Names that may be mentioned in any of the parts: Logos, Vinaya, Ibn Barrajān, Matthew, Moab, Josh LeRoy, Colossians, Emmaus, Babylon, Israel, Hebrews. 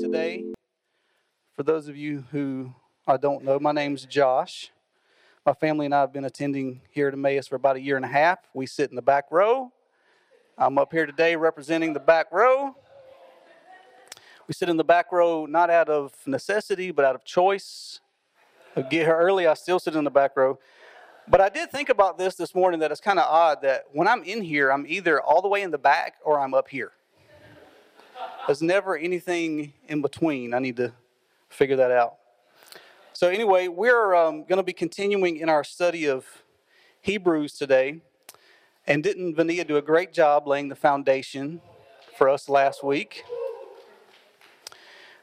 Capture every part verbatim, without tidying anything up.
Today, for those of you who I don't know, my name's Josh. My family and I have been attending here at Emmaus for about a year and a half. We sit in the back row. I'm up here today representing the back row. We sit in the back row not out of necessity, but out of choice. I get here early, I still sit in the back row. But I did think about this this morning, that it's kind of odd that when I'm in here, I'm either all the way in the back or I'm up here. There's never anything in between. I need to figure that out. So anyway, we're um, going to be continuing in our study of Hebrews today. And didn't Vinaya do a great job laying the foundation for us last week?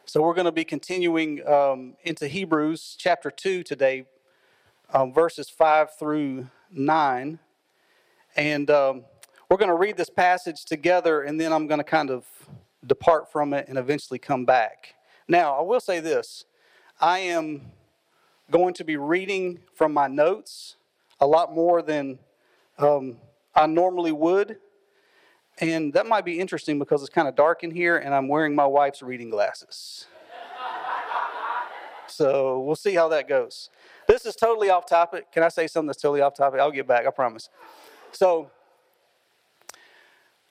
So we're going to be continuing um, into Hebrews chapter two today, um, verses five through nine. And um, we're going to read this passage together, and then I'm going to kind of depart from it and eventually come back. Now, I will say this. I am going to be reading from my notes a lot more than um, I normally would. And that might be interesting because it's kind of dark in here and I'm wearing my wife's reading glasses. So we'll see how that goes. This is totally off topic. Can I say something that's totally off topic? I'll get back, I promise. So...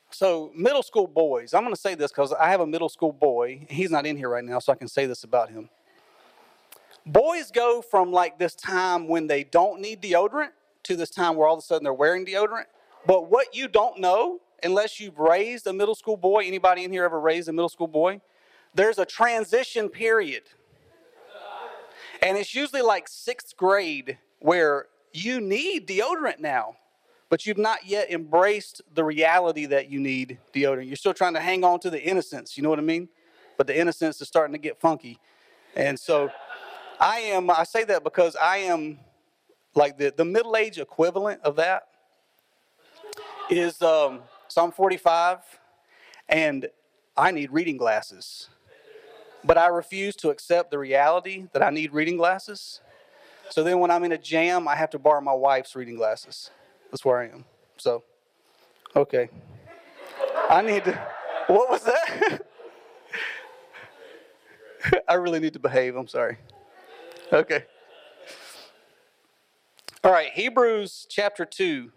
So middle school boys, I'm going to say this because I have a middle school boy. He's not in here right now, so I can say this about him. Boys go from like this time when they don't need deodorant to this time where all of a sudden they're wearing deodorant. But what you don't know, unless you've raised a middle school boy, anybody in here ever raised a middle school boy? There's a transition period. And it's usually like sixth grade where you need deodorant now. But you've not yet embraced the reality that you need deodorant. You're still trying to hang on to the innocence, you know what I mean? But the innocence is starting to get funky. And so I am, I say that because I am like the, the middle age equivalent of that is, um, so I'm forty-five and I need reading glasses. But I refuse to accept the reality that I need reading glasses. So then when I'm in a jam, I have to borrow my wife's reading glasses. That's where I am. So, okay. I need to, what was that? I really need to behave. I'm sorry. Okay. All right. Hebrews chapter two,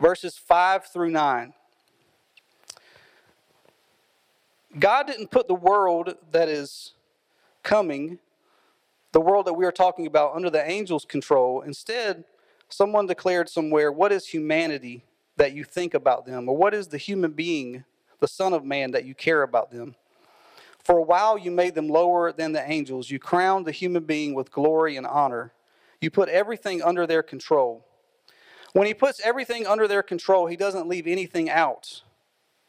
verses five through nine. God didn't put the world that is coming, the world that we are talking about, under the angels' control. Instead, someone declared somewhere, what is humanity that you think about them? Or what is the human being, the Son of Man, that you care about them? For a while you made them lower than the angels. You crowned the human being with glory and honor. You put everything under their control. When he puts everything under their control, he doesn't leave anything out.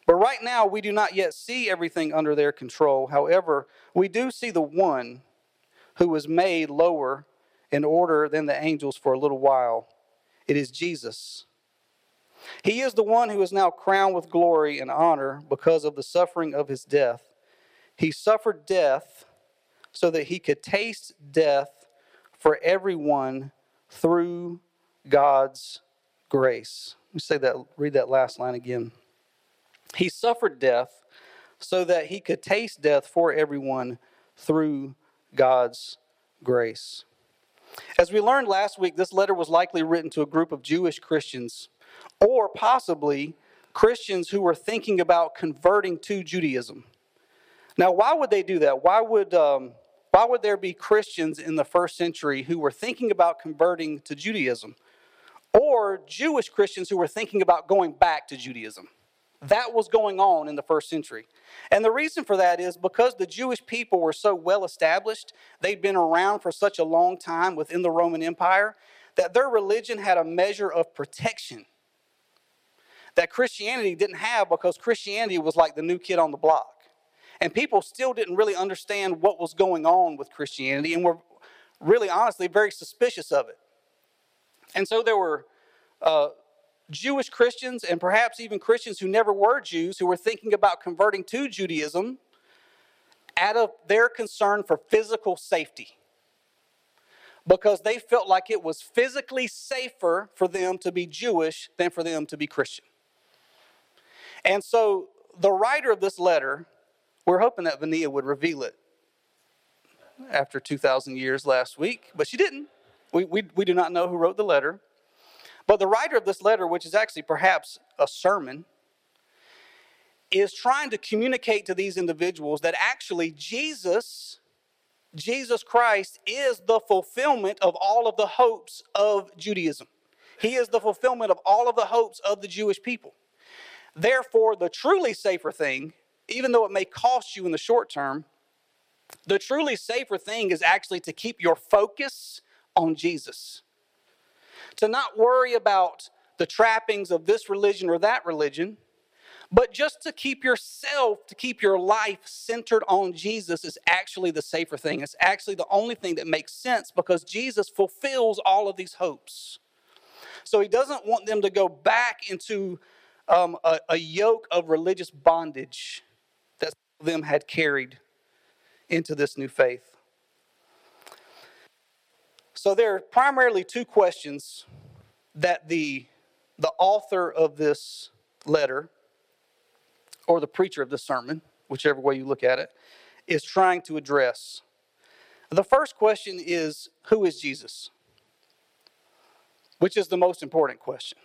But right now we do not yet see everything under their control. However, we do see the one who was made lower in order than the angels for a little while. It is Jesus. He is the one who is now crowned with glory and honor because of the suffering of his death. He suffered death so that he could taste death for everyone through God's grace. Let me say that, read that last line again. He suffered death so that he could taste death for everyone through God's grace. As we learned last week, this letter was likely written to a group of Jewish Christians, or possibly Christians who were thinking about converting to Judaism. Now, why would they do that? Why would um, why would there be Christians in the first century who were thinking about converting to Judaism, or Jewish Christians who were thinking about going back to Judaism? That was going on in the first century. And the reason for that is because the Jewish people were so well established, they'd been around for such a long time within the Roman Empire, that their religion had a measure of protection that Christianity didn't have, because Christianity was like the new kid on the block. And people still didn't really understand what was going on with Christianity and were really, honestly, very suspicious of it. And so there were... Uh, Jewish Christians, and perhaps even Christians who never were Jews, who were thinking about converting to Judaism, out of their concern for physical safety, because they felt like it was physically safer for them to be Jewish than for them to be Christian. And so the writer of this letter, we're hoping that Vinaya would reveal it after two thousand years last week, but she didn't. We, we, we do not know who wrote the letter. But the writer of this letter, which is actually perhaps a sermon, is trying to communicate to these individuals that actually Jesus, Jesus Christ is the fulfillment of all of the hopes of Judaism. He is the fulfillment of all of the hopes of the Jewish people. Therefore, the truly safer thing, even though it may cost you in the short term, the truly safer thing is actually to keep your focus on Jesus. To not worry about the trappings of this religion or that religion, but just to keep yourself, to keep your life centered on Jesus is actually the safer thing. It's actually the only thing that makes sense, because Jesus fulfills all of these hopes. So he doesn't want them to go back into um, a, a yoke of religious bondage that them had carried into this new faith. So there are primarily two questions that the, the author of this letter, or the preacher of this sermon, whichever way you look at it, is trying to address. The first question is, who is Jesus? Which is the most important question.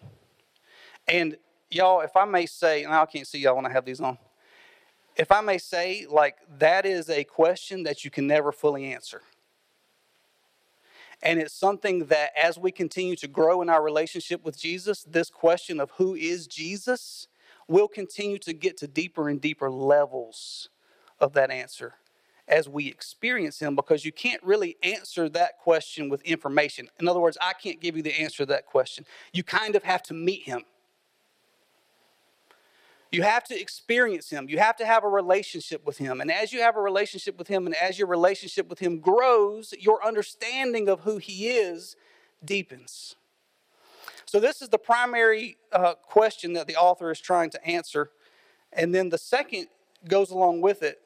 And y'all, if I may say, and I can't see y'all when I have these on, if I may say, like, that is a question that you can never fully answer. And it's something that as we continue to grow in our relationship with Jesus, this question of who is Jesus will continue to get to deeper and deeper levels of that answer as we experience him, because you can't really answer that question with information. In other words, I can't give you the answer to that question. You kind of have to meet him. You have to experience him. You have to have a relationship with him. And as you have a relationship with him, and as your relationship with him grows, your understanding of who he is deepens. So this is the primary uh, question that the author is trying to answer. And then the second goes along with it,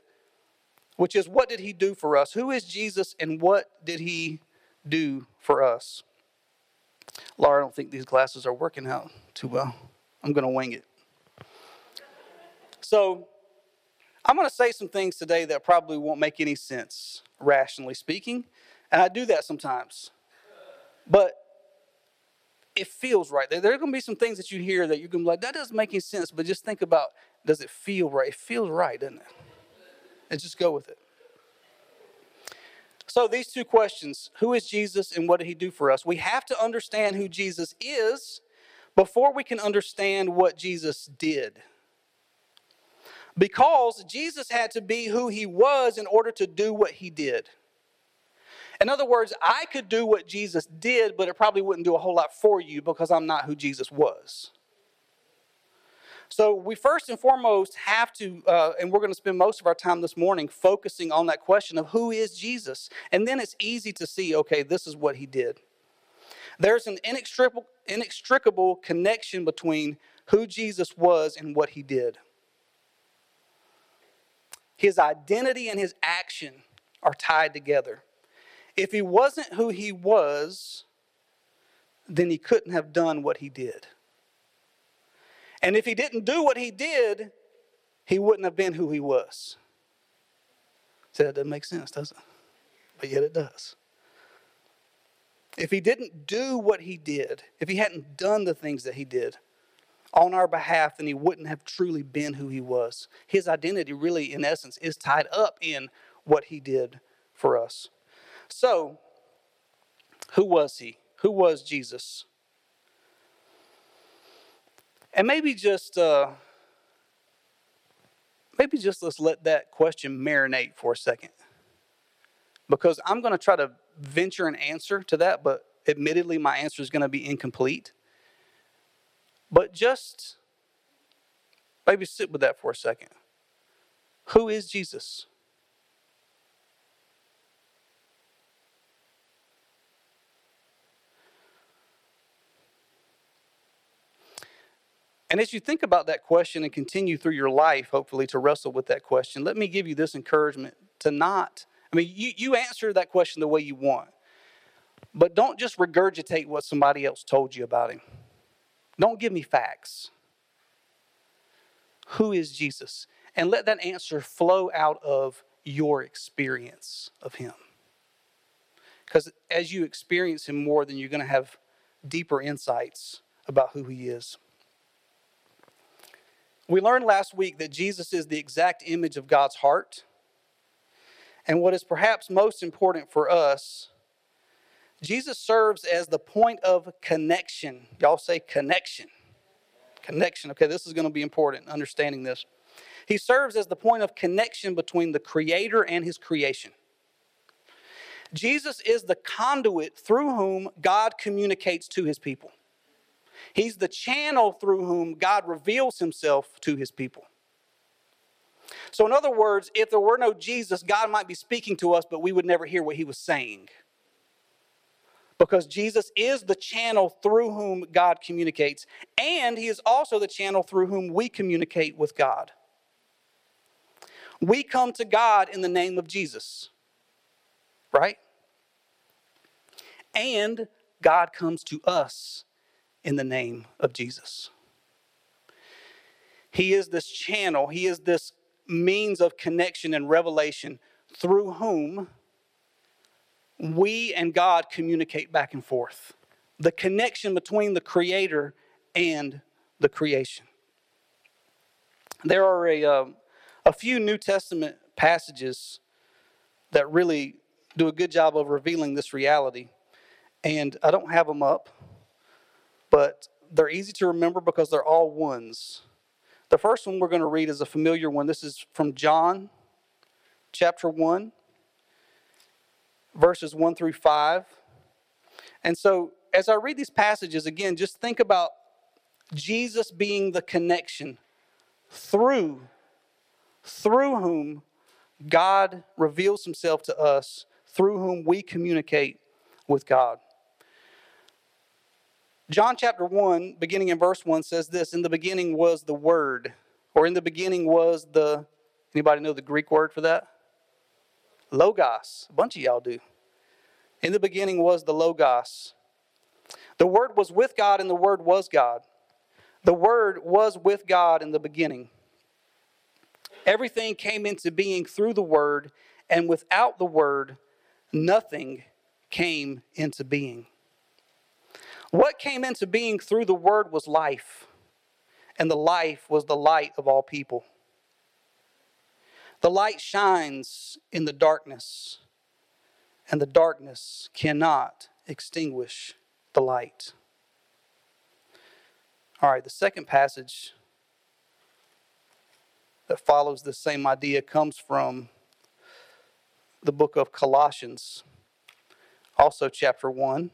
which is, what did he do for us? Who is Jesus, and what did he do for us? Laura, I don't think these glasses are working out too well. I'm going to wing it. So I'm going to say some things today that probably won't make any sense, rationally speaking. And I do that sometimes. But it feels right. There are going to be some things that you hear that you're going to be like, that doesn't make any sense. But just think about, does it feel right? It feels right, doesn't it? And just go with it. So these two questions, who is Jesus and what did he do for us? We have to understand who Jesus is before we can understand what Jesus did. Because Jesus had to be who he was in order to do what he did. In other words, I could do what Jesus did, but it probably wouldn't do a whole lot for you, because I'm not who Jesus was. So we first and foremost have to, uh, and we're going to spend most of our time this morning focusing on that question of who is Jesus. And then it's easy to see, okay, this is what he did. There's an inextricable, inextricable connection between who Jesus was and what he did. His identity and his action are tied together. If he wasn't who he was, then he couldn't have done what he did. And if he didn't do what he did, he wouldn't have been who he was. See, that doesn't make sense, does it? But yet it does. If he didn't do what he did, if he hadn't done the things that he did on our behalf, then he wouldn't have truly been who he was. His identity really, in essence, is tied up in what he did for us. So, who was he? Who was Jesus? And maybe just, uh, maybe just let's let that question marinate for a second. Because I'm going to try to venture an answer to that, but admittedly my answer is going to be incomplete. But just maybe sit with that for a second. Who is Jesus? And as you think about that question and continue through your life, hopefully, to wrestle with that question, let me give you this encouragement to not, I mean, you, you answer that question the way you want, but don't just regurgitate what somebody else told you about him. Don't give me facts. Who is Jesus? And let that answer flow out of your experience of him. Because as you experience him more, then you're going to have deeper insights about who he is. We learned last week that Jesus is the exact image of God's heart. And what is perhaps most important for us, Jesus serves as the point of connection. Y'all say connection. Connection. Okay, this is going to be important, understanding this. He serves as the point of connection between the Creator and his creation. Jesus is the conduit through whom God communicates to his people. He's the channel through whom God reveals himself to his people. So in other words, if there were no Jesus, God might be speaking to us, but we would never hear what he was saying. Because Jesus is the channel through whom God communicates, and he is also the channel through whom we communicate with God. We come to God in the name of Jesus, right? And God comes to us in the name of Jesus. He is this channel. He is this means of connection and revelation through whom we and God communicate back and forth. The connection between the Creator and the creation. There are a, uh, a few New Testament passages that really do a good job of revealing this reality. And I don't have them up, but they're easy to remember because they're all ones. The first one we're going to read is a familiar one. This is from John chapter one. Verses one through five. And so as I read these passages, again, just think about Jesus being the connection through, through whom God reveals himself to us, through whom we communicate with God. John chapter one, beginning in verse one, says this: in the beginning was the Word, or in the beginning was the, anybody know the Greek word for that? Logos. A bunch of y'all do. In the beginning was the Logos. The Word was with God, and the Word was God. The Word was with God in the beginning. Everything came into being through the Word, and without the Word, nothing came into being. What came into being through the Word was life, and the life was the light of all people. The light shines in the darkness, and the darkness cannot extinguish the light. All right, the second passage that follows the same idea comes from the book of Colossians, also chapter one.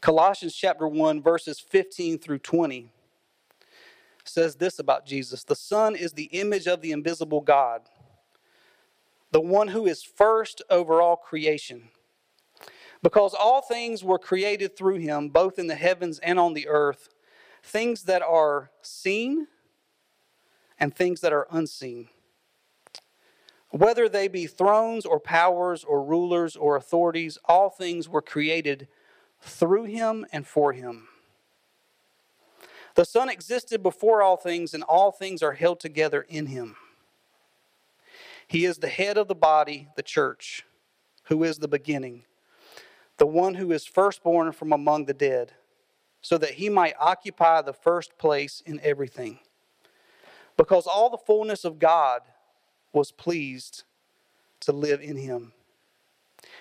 Colossians chapter one, verses fifteen through twenty. Says this about Jesus: the Son is the image of the invisible God, the one who is first over all creation. Because all things were created through him, both in the heavens and on the earth, things that are seen and things that are unseen. Whether they be thrones or powers or rulers or authorities, all things were created through him and for him. The Son existed before all things, and all things are held together in him. He is the head of the body, the church, who is the beginning, the one who is firstborn from among the dead, so that he might occupy the first place in everything. Because all the fullness of God was pleased to live in him.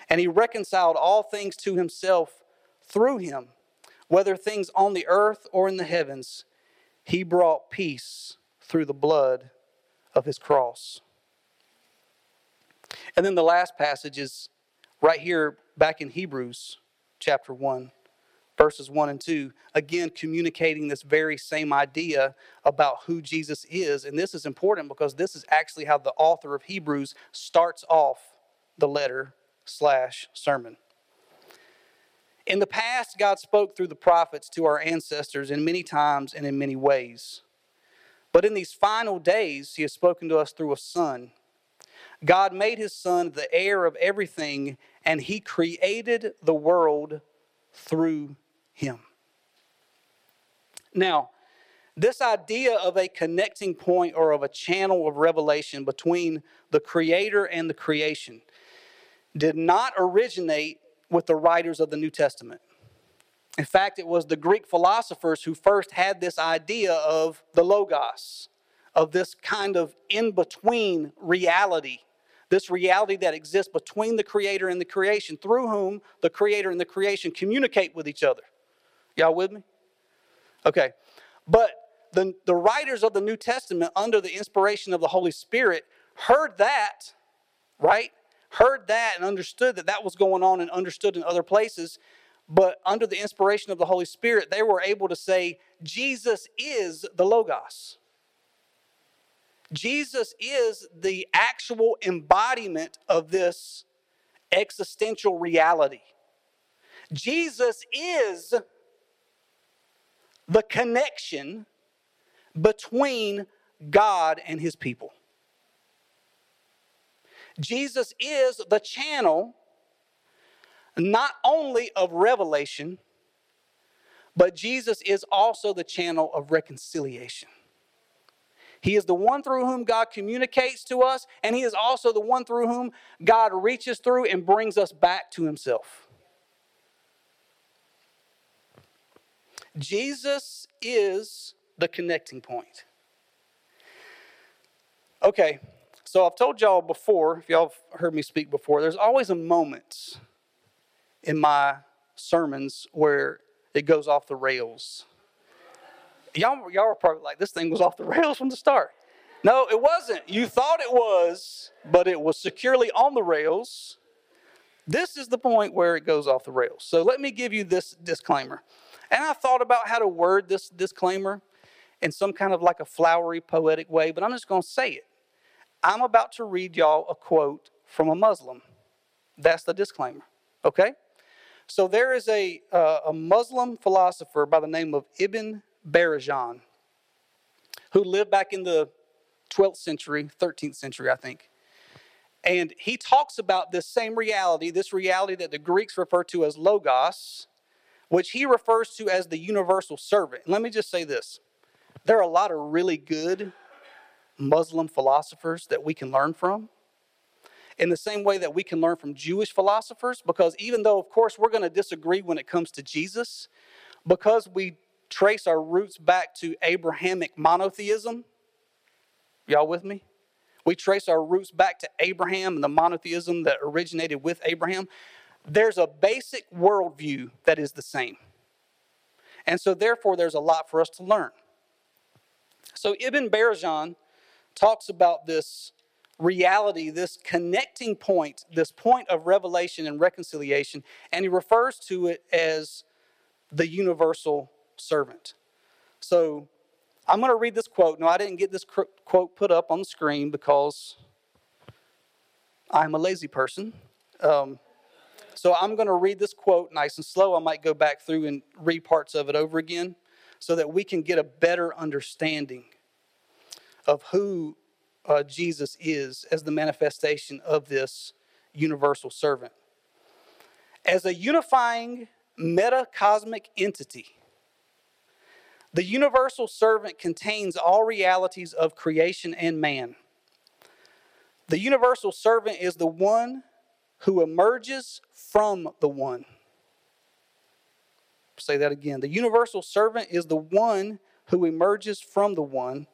And he reconciled all things to himself through him, whether things on the earth or in the heavens, he brought peace through the blood of his cross. And then the last passage is right here back in Hebrews chapter one, verses one and two. Again, communicating this very same idea about who Jesus is. And this is important because this is actually how the author of Hebrews starts off the letter slash sermon. In the past, God spoke through the prophets to our ancestors in many times and in many ways. But in these final days, he has spoken to us through a son. God made his son the heir of everything, and he created the world through him. Now, this idea of a connecting point or of a channel of revelation between the creator and the creation did not originate with the writers of the New Testament. In fact, it was the Greek philosophers who first had this idea of the Logos, of this kind of in-between reality, this reality that exists between the creator and the creation, through whom the creator and the creation communicate with each other. Y'all with me? Okay. But the, the writers of the New Testament, under the inspiration of the Holy Spirit, heard that, right? Heard that and understood that that was going on and understood in other places. But under the inspiration of the Holy Spirit, they were able to say, Jesus is the Logos. Jesus is the actual embodiment of this existential reality. Jesus is the connection between God and his people. Jesus is the channel not only of revelation, but Jesus is also the channel of reconciliation. He is the one through whom God communicates to us, and he is also the one through whom God reaches through and brings us back to himself. Jesus is the connecting point. Okay, so I've told y'all before, if y'all have heard me speak before, there's always a moment in my sermons where it goes off the rails. Y'all, y'all were probably like, this thing was off the rails from the start. No, it wasn't. You thought it was, but it was securely on the rails. This is the point where it goes off the rails. So let me give you this disclaimer. And I thought about how to word this disclaimer in some kind of like a flowery, poetic way, but I'm just going to say it. I'm about to read y'all a quote from a Muslim. That's the disclaimer, okay? So there is a, uh, a Muslim philosopher by the name of Ibn Barrajān, who lived back in the twelfth century, thirteenth century, I think. And he talks about this same reality, this reality that the Greeks refer to as logos, which he refers to as the universal servant. Let me just say this. There are a lot of really good Muslim philosophers that we can learn from, in the same way that we can learn from Jewish philosophers, because even though, of course, we're going to disagree when it comes to Jesus, because we trace our roots back to Abrahamic monotheism. Y'all with me? We trace our roots back to Abraham and the monotheism that originated with Abraham. There's a basic worldview that is the same. And so therefore, there's a lot for us to learn. So Ibn Barrajān talks about this reality, this connecting point, this point of revelation and reconciliation, and he refers to it as the universal servant. So I'm going to read this quote. No, I didn't get this cr- quote put up on the screen because I'm a lazy person. Um, so I'm going to read this quote nice and slow. I might go back through and read parts of it over again so that we can get a better understanding of who uh, Jesus is as the manifestation of this universal servant. As a unifying metacosmic entity, the universal servant contains all realities of creation and man. The universal servant is the one who emerges from the one. I'll say that again. The universal servant is the one who emerges from the one,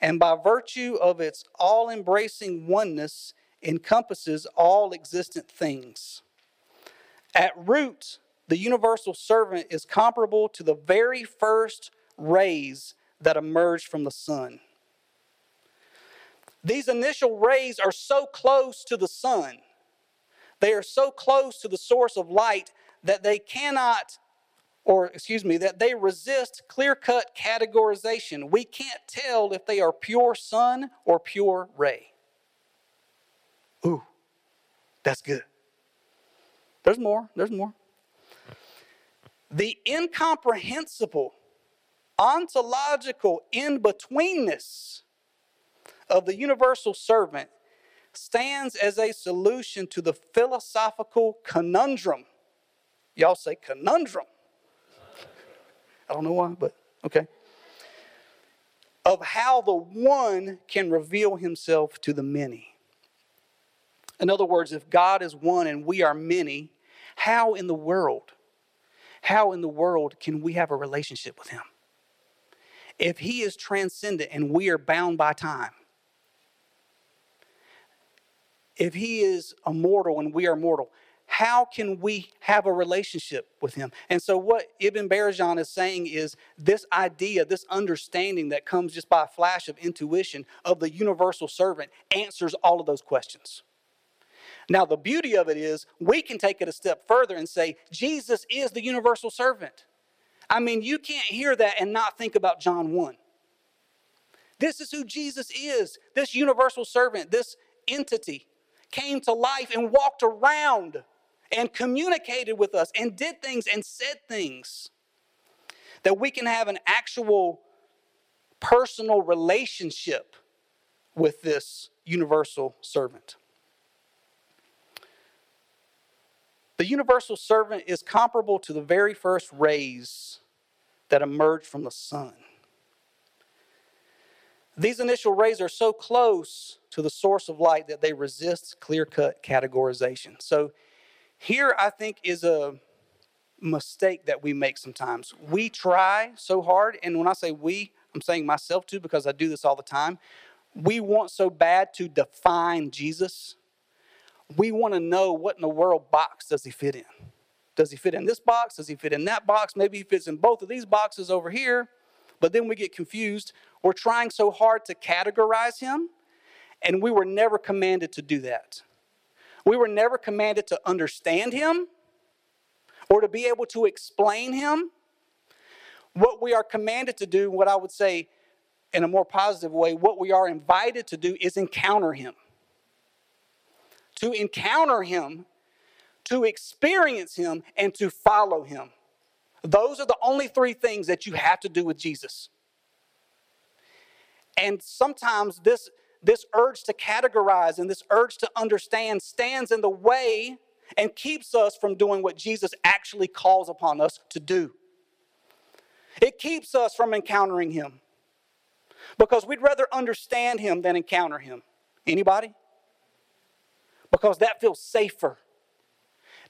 and by virtue of its all-embracing oneness, encompasses all existent things. At root, the universal servant is comparable to the very first rays that emerge from the sun. These initial rays are so close to the sun, they are so close to the source of light that they cannot, or excuse me, that they resist clear-cut categorization. We can't tell if they are pure sun or pure ray. Ooh, that's good. There's more, there's more. the incomprehensible, ontological in-betweenness of the universal servant stands as a solution to the philosophical conundrum. Y'all say conundrum. I don't know why, but okay. Of how the one can reveal himself to the many. In other words, if God is one and we are many, how in the world, how in the world can we have a relationship with him? If he is transcendent and we are bound by time, if he is immortal and we are mortal, how can we have a relationship with him? And so what Ibn Barrajān is saying is this idea, this understanding that comes just by a flash of intuition of the universal servant answers all of those questions. Now, the beauty of it is we can take it a step further and say Jesus is the universal servant. I mean, you can't hear that and not think about John one. This is who Jesus is, this universal servant, this entity came to life and walked around and communicated with us and did things and said things that we can have an actual personal relationship with this universal servant. The universal servant is comparable to the very first rays that emerge from the sun. These initial rays are so close to the source of light that they resist clear-cut categorization. So here I think is a mistake that we make sometimes. We try so hard, and when I say we, I'm saying myself too because I do this all the time. We want so bad to define Jesus. We want to know what in the world box does he fit in. Does he fit in this box? Does he fit in that box? Maybe he fits in both of these boxes over here. But then we get confused. We're trying so hard to categorize him, and we were never commanded to do that. We were never commanded to understand him or to be able to explain him. What we are commanded to do, what I would say in a more positive way, what we are invited to do is encounter him. To encounter him, to experience him, and to follow him. Those are the only three things that you have to do with Jesus. And sometimes this, this urge to categorize and this urge to understand stands in the way and keeps us from doing what Jesus actually calls upon us to do. It keeps us from encountering him because we'd rather understand him than encounter him. Anybody? Because that feels safer.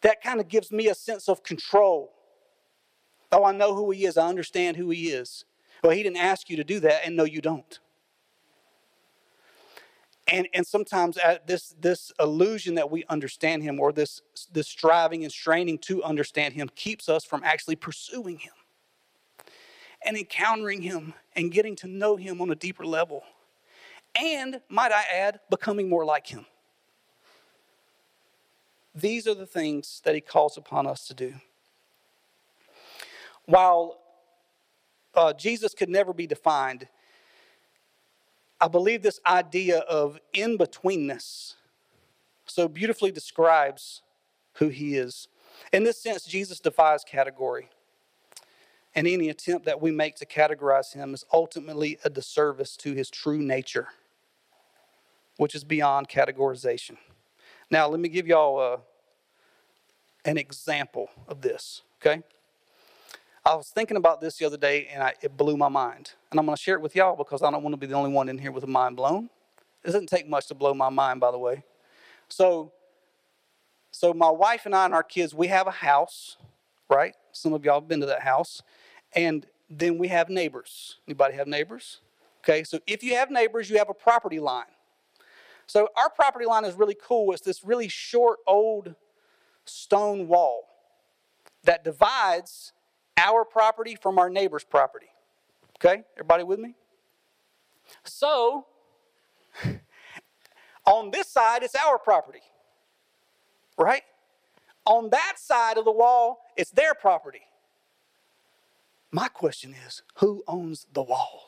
That kind of gives me a sense of control. Oh, I know who he is. I understand who he is. Well, he didn't ask you to do that, and no, you don't. And, and sometimes this, this illusion that we understand him or this, this striving and straining to understand him keeps us from actually pursuing him and encountering him and getting to know him on a deeper level. And, might I add, becoming more like him. These are the things that he calls upon us to do. While uh, Jesus could never be defined, I believe this idea of in-betweenness so beautifully describes who he is. In this sense, Jesus defies category. And any attempt that we make to categorize him is ultimately a disservice to his true nature, which is beyond categorization. Now, let me give y'all uh, an example of this, okay? I was thinking about this the other day, and I, it blew my mind. And I'm going to share it with y'all because I don't want to be the only one in here with a mind blown. It doesn't take much to blow my mind, by the way. So, so my wife and I and our kids, we have a house, right? Some of y'all have been to that house. And then we have neighbors. Anybody have neighbors? Okay, so if you have neighbors, you have a property line. So our property line is really cool. It's this really short, old stone wall that divides our property from our neighbor's property. Okay? Everybody with me? So, on this side, it's our property. Right? On that side of the wall, it's their property. My question is, who owns the wall?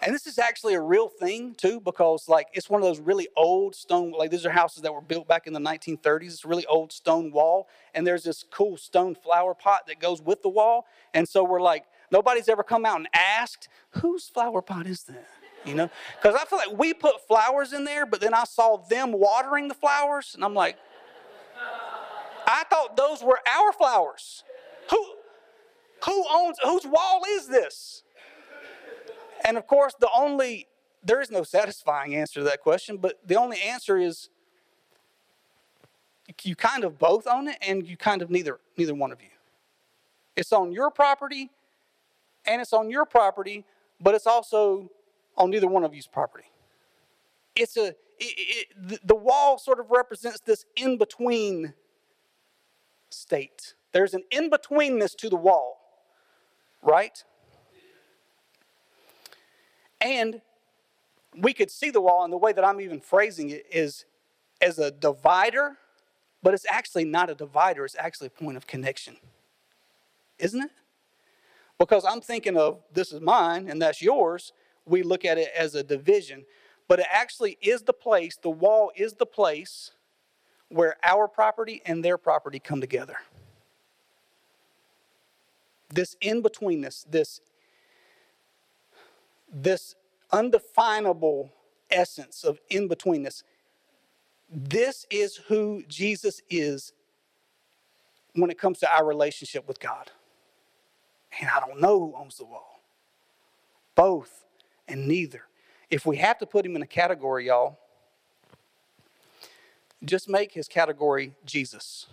And this is actually a real thing, too, because, like, it's one of those really old stone, like, these are houses that were built back in the nineteen thirties. It's a really old stone wall, and there's this cool stone flower pot that goes with the wall. And so we're like, nobody's ever come out and asked, whose flower pot is that? You know? Because I feel like we put flowers in there, but then I saw them watering the flowers, and I'm like, I thought those were our flowers. Who, who owns, whose wall is this? And of course, the only, there is no satisfying answer to that question, but the only answer is you kind of both own it and you kind of neither, neither one of you. It's on your property and it's on your property, but it's also on neither one of you's property. It's a, it, it, the wall sort of represents this in-between state. There's an in-betweenness to the wall, right? And we could see the wall, and the way that I'm even phrasing it is as a divider, but it's actually not a divider. It's actually a point of connection, isn't it? Because I'm thinking of this is mine and that's yours. We look at it as a division, but it actually is the place, the wall is the place where our property and their property come together. This in-betweenness, this This undefinable essence of in-betweenness. This is who Jesus is when it comes to our relationship with God. And I don't know who owns the wall. Both and neither. If we have to put him in a category, y'all, just make his category Jesus.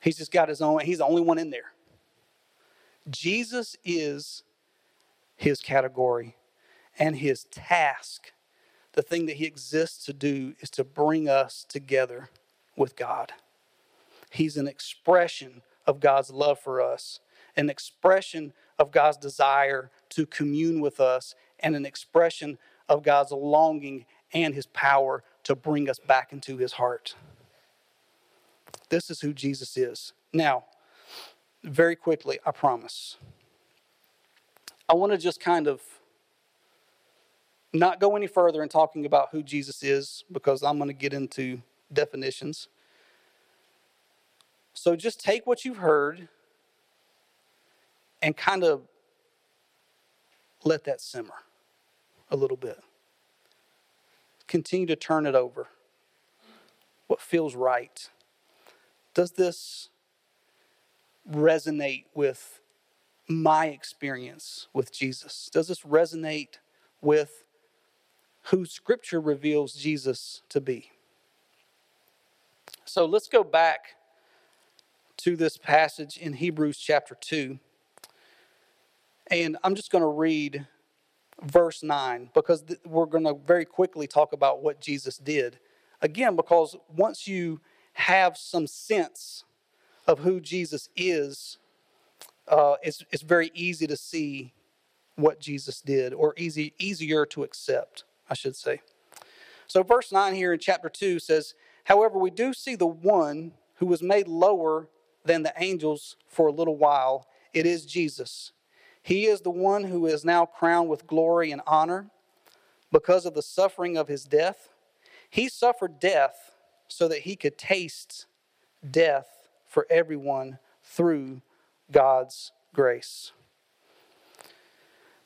He's just got his own, he's the only one in there. Jesus is his category. And his task, the thing that he exists to do, is to bring us together with God. He's an expression of God's love for us, an expression of God's desire to commune with us, and an expression of God's longing and his power to bring us back into his heart. This is who Jesus is. Now, very quickly, I promise, I want to just kind of not go any further in talking about who Jesus is, because I'm going to get into definitions. So just take what you've heard and kind of let that simmer a little bit. Continue to turn it over. What feels right? Does this resonate with my experience with Jesus? Does this resonate with who Scripture reveals Jesus to be? So let's go back to this passage in Hebrews chapter two. And I'm just going to read verse nine, because th- we're going to very quickly talk about what Jesus did. Again, because once you have some sense of who Jesus is, uh, it's, it's very easy to see what Jesus did, or easy, easier to accept, I should say. So verse nine here in chapter two says, however, we do see the one who was made lower than the angels for a little while. It is Jesus. He is the one who is now crowned with glory and honor because of the suffering of his death. He suffered death so that he could taste death for everyone through God's grace.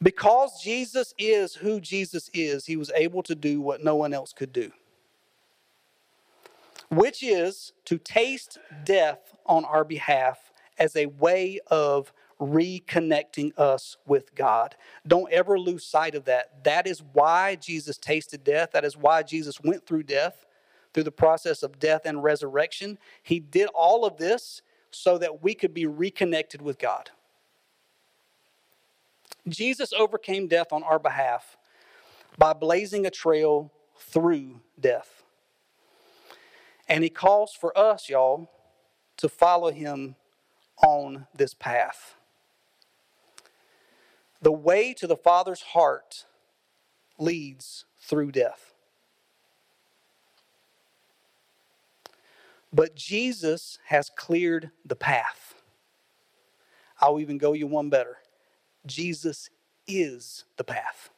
Because Jesus is who Jesus is, he was able to do what no one else could do, which is to taste death on our behalf as a way of reconnecting us with God. Don't ever lose sight of that. That is why Jesus tasted death. That is why Jesus went through death, through the process of death and resurrection. He did all of this so that we could be reconnected with God. Jesus overcame death on our behalf by blazing a trail through death. And he calls for us, y'all, to follow him on this path. The way to the Father's heart leads through death. But Jesus has cleared the path. I'll even go you one better. Jesus is the path.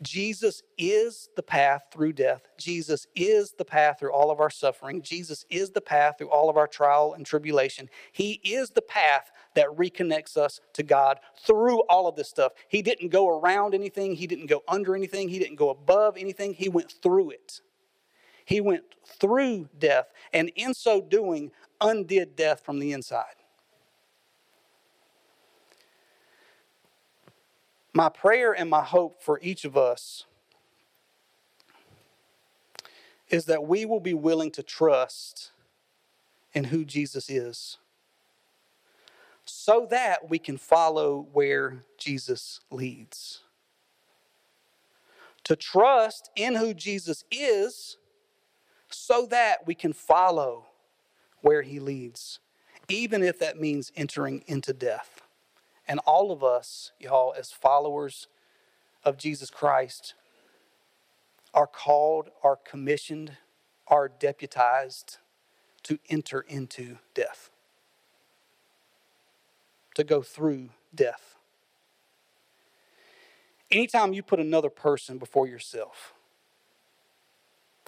Jesus is the path through death. Jesus is the path through all of our suffering. Jesus is the path through all of our trial and tribulation. He is the path that reconnects us to God through all of this stuff. He didn't go around anything. He didn't go under anything. He didn't go above anything. He went through it. He went through death, and in so doing, undid death from the inside. My prayer and my hope for each of us is that we will be willing to trust in who Jesus is so that we can follow where Jesus leads. To trust in who Jesus is so that we can follow where he leads, even if that means entering into death. And all of us, y'all, as followers of Jesus Christ, are called, are commissioned, are deputized to enter into death, to go through death. Anytime you put another person before yourself,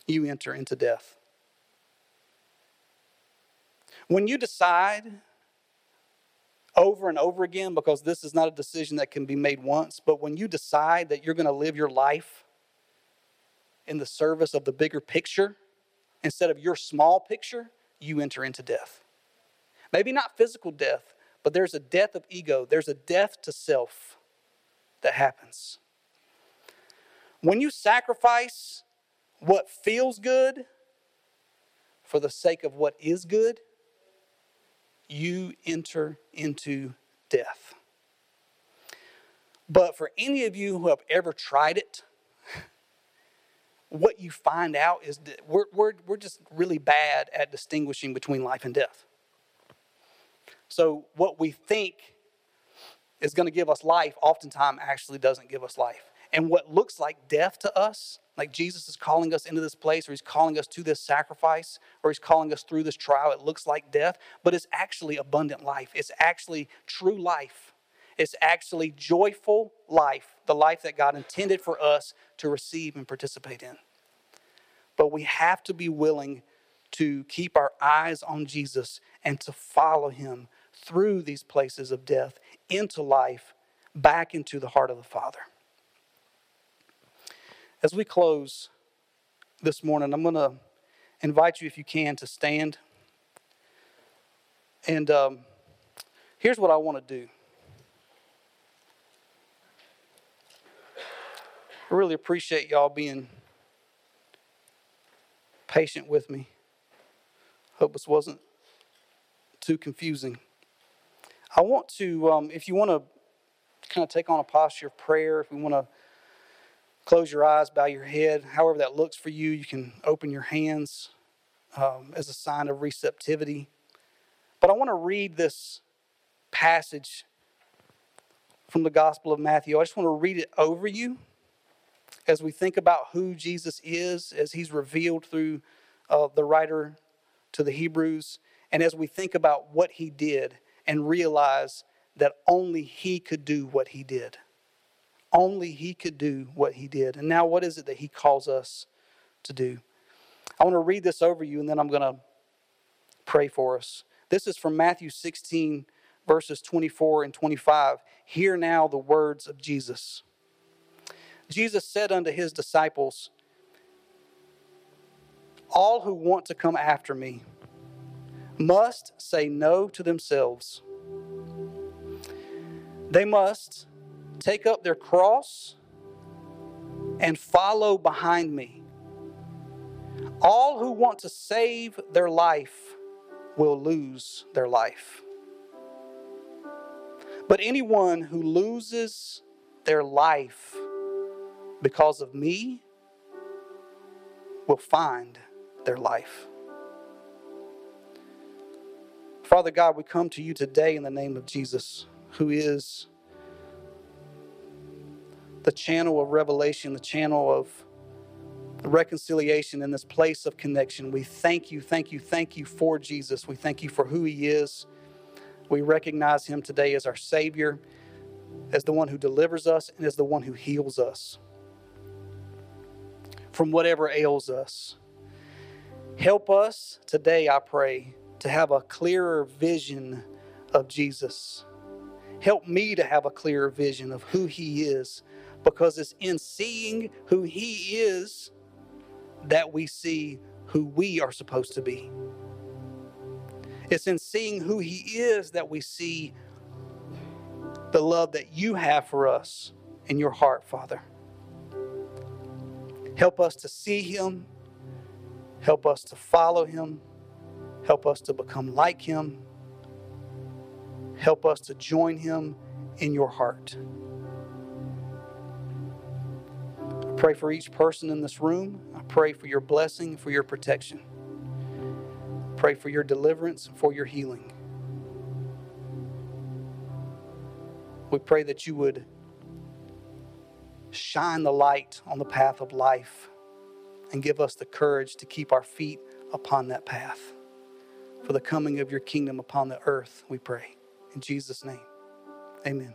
you enter into death. When you decide over and over again, because this is not a decision that can be made once, but when you decide that you're going to live your life in the service of the bigger picture instead of your small picture, you enter into death. Maybe not physical death, but there's a death of ego. There's a death to self that happens. When you sacrifice what feels good for the sake of what is good, you enter into death. But for any of you who have ever tried it, what you find out is that we're, we're, we're just really bad at distinguishing between life and death. So what we think is going to give us life oftentimes actually doesn't give us life. And what looks like death to us, like Jesus is calling us into this place, or he's calling us to this sacrifice, or he's calling us through this trial. It looks like death, but it's actually abundant life. It's actually true life. It's actually joyful life, the life that God intended for us to receive and participate in. But we have to be willing to keep our eyes on Jesus and to follow him through these places of death, into life, back into the heart of the Father. As we close this morning, I'm going to invite you, if you can, to stand. And um, here's what I want to do. I really appreciate y'all being patient with me. Hope this wasn't too confusing. I want to, um, if you want to kind of take on a posture of prayer, if we want to close your eyes, bow your head, however that looks for you. You can open your hands um, as a sign of receptivity. But I want to read this passage from the Gospel of Matthew. I just want to read it over you as we think about who Jesus is, as he's revealed through uh, the writer to the Hebrews, and as we think about what he did and realize that only he could do what he did. Only he could do what he did. And now what is it that he calls us to do? I want to read this over you, and then I'm going to pray for us. This is from Matthew sixteen, verses twenty-four and twenty-five. Hear now the words of Jesus. Jesus said unto his disciples, all who want to come after me must say no to themselves. They must take up their cross and follow behind me. All who want to save their life will lose their life. But anyone who loses their life because of me will find their life. Father God, we come to you today in the name of Jesus, who is the channel of revelation, the channel of reconciliation in this place of connection. We thank you, thank you, thank you for Jesus. We thank you for who he is. We recognize him today as our Savior, as the one who delivers us, and as the one who heals us. from whatever ails us. Help us today, I pray, to have a clearer vision of Jesus. Help me to have a clearer vision of who He is, because it's in seeing who He is that we see who we are supposed to be. It's in seeing who He is that we see the love that You have for us in Your heart, Father. Help us to see Him. Help us to follow Him. Help us to become like Him. Help us to join Him in Your heart. I pray for each person in this room. I pray for Your blessing, for Your protection. Pray for Your deliverance and for Your healing. We pray that You would shine the light on the path of life and give us the courage to keep our feet upon that path. For the coming of Your kingdom upon the earth, we pray. In Jesus' name, amen.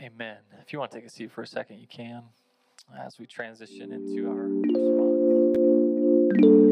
Amen. If you want to take a seat for a second, you can, as we transition into our response.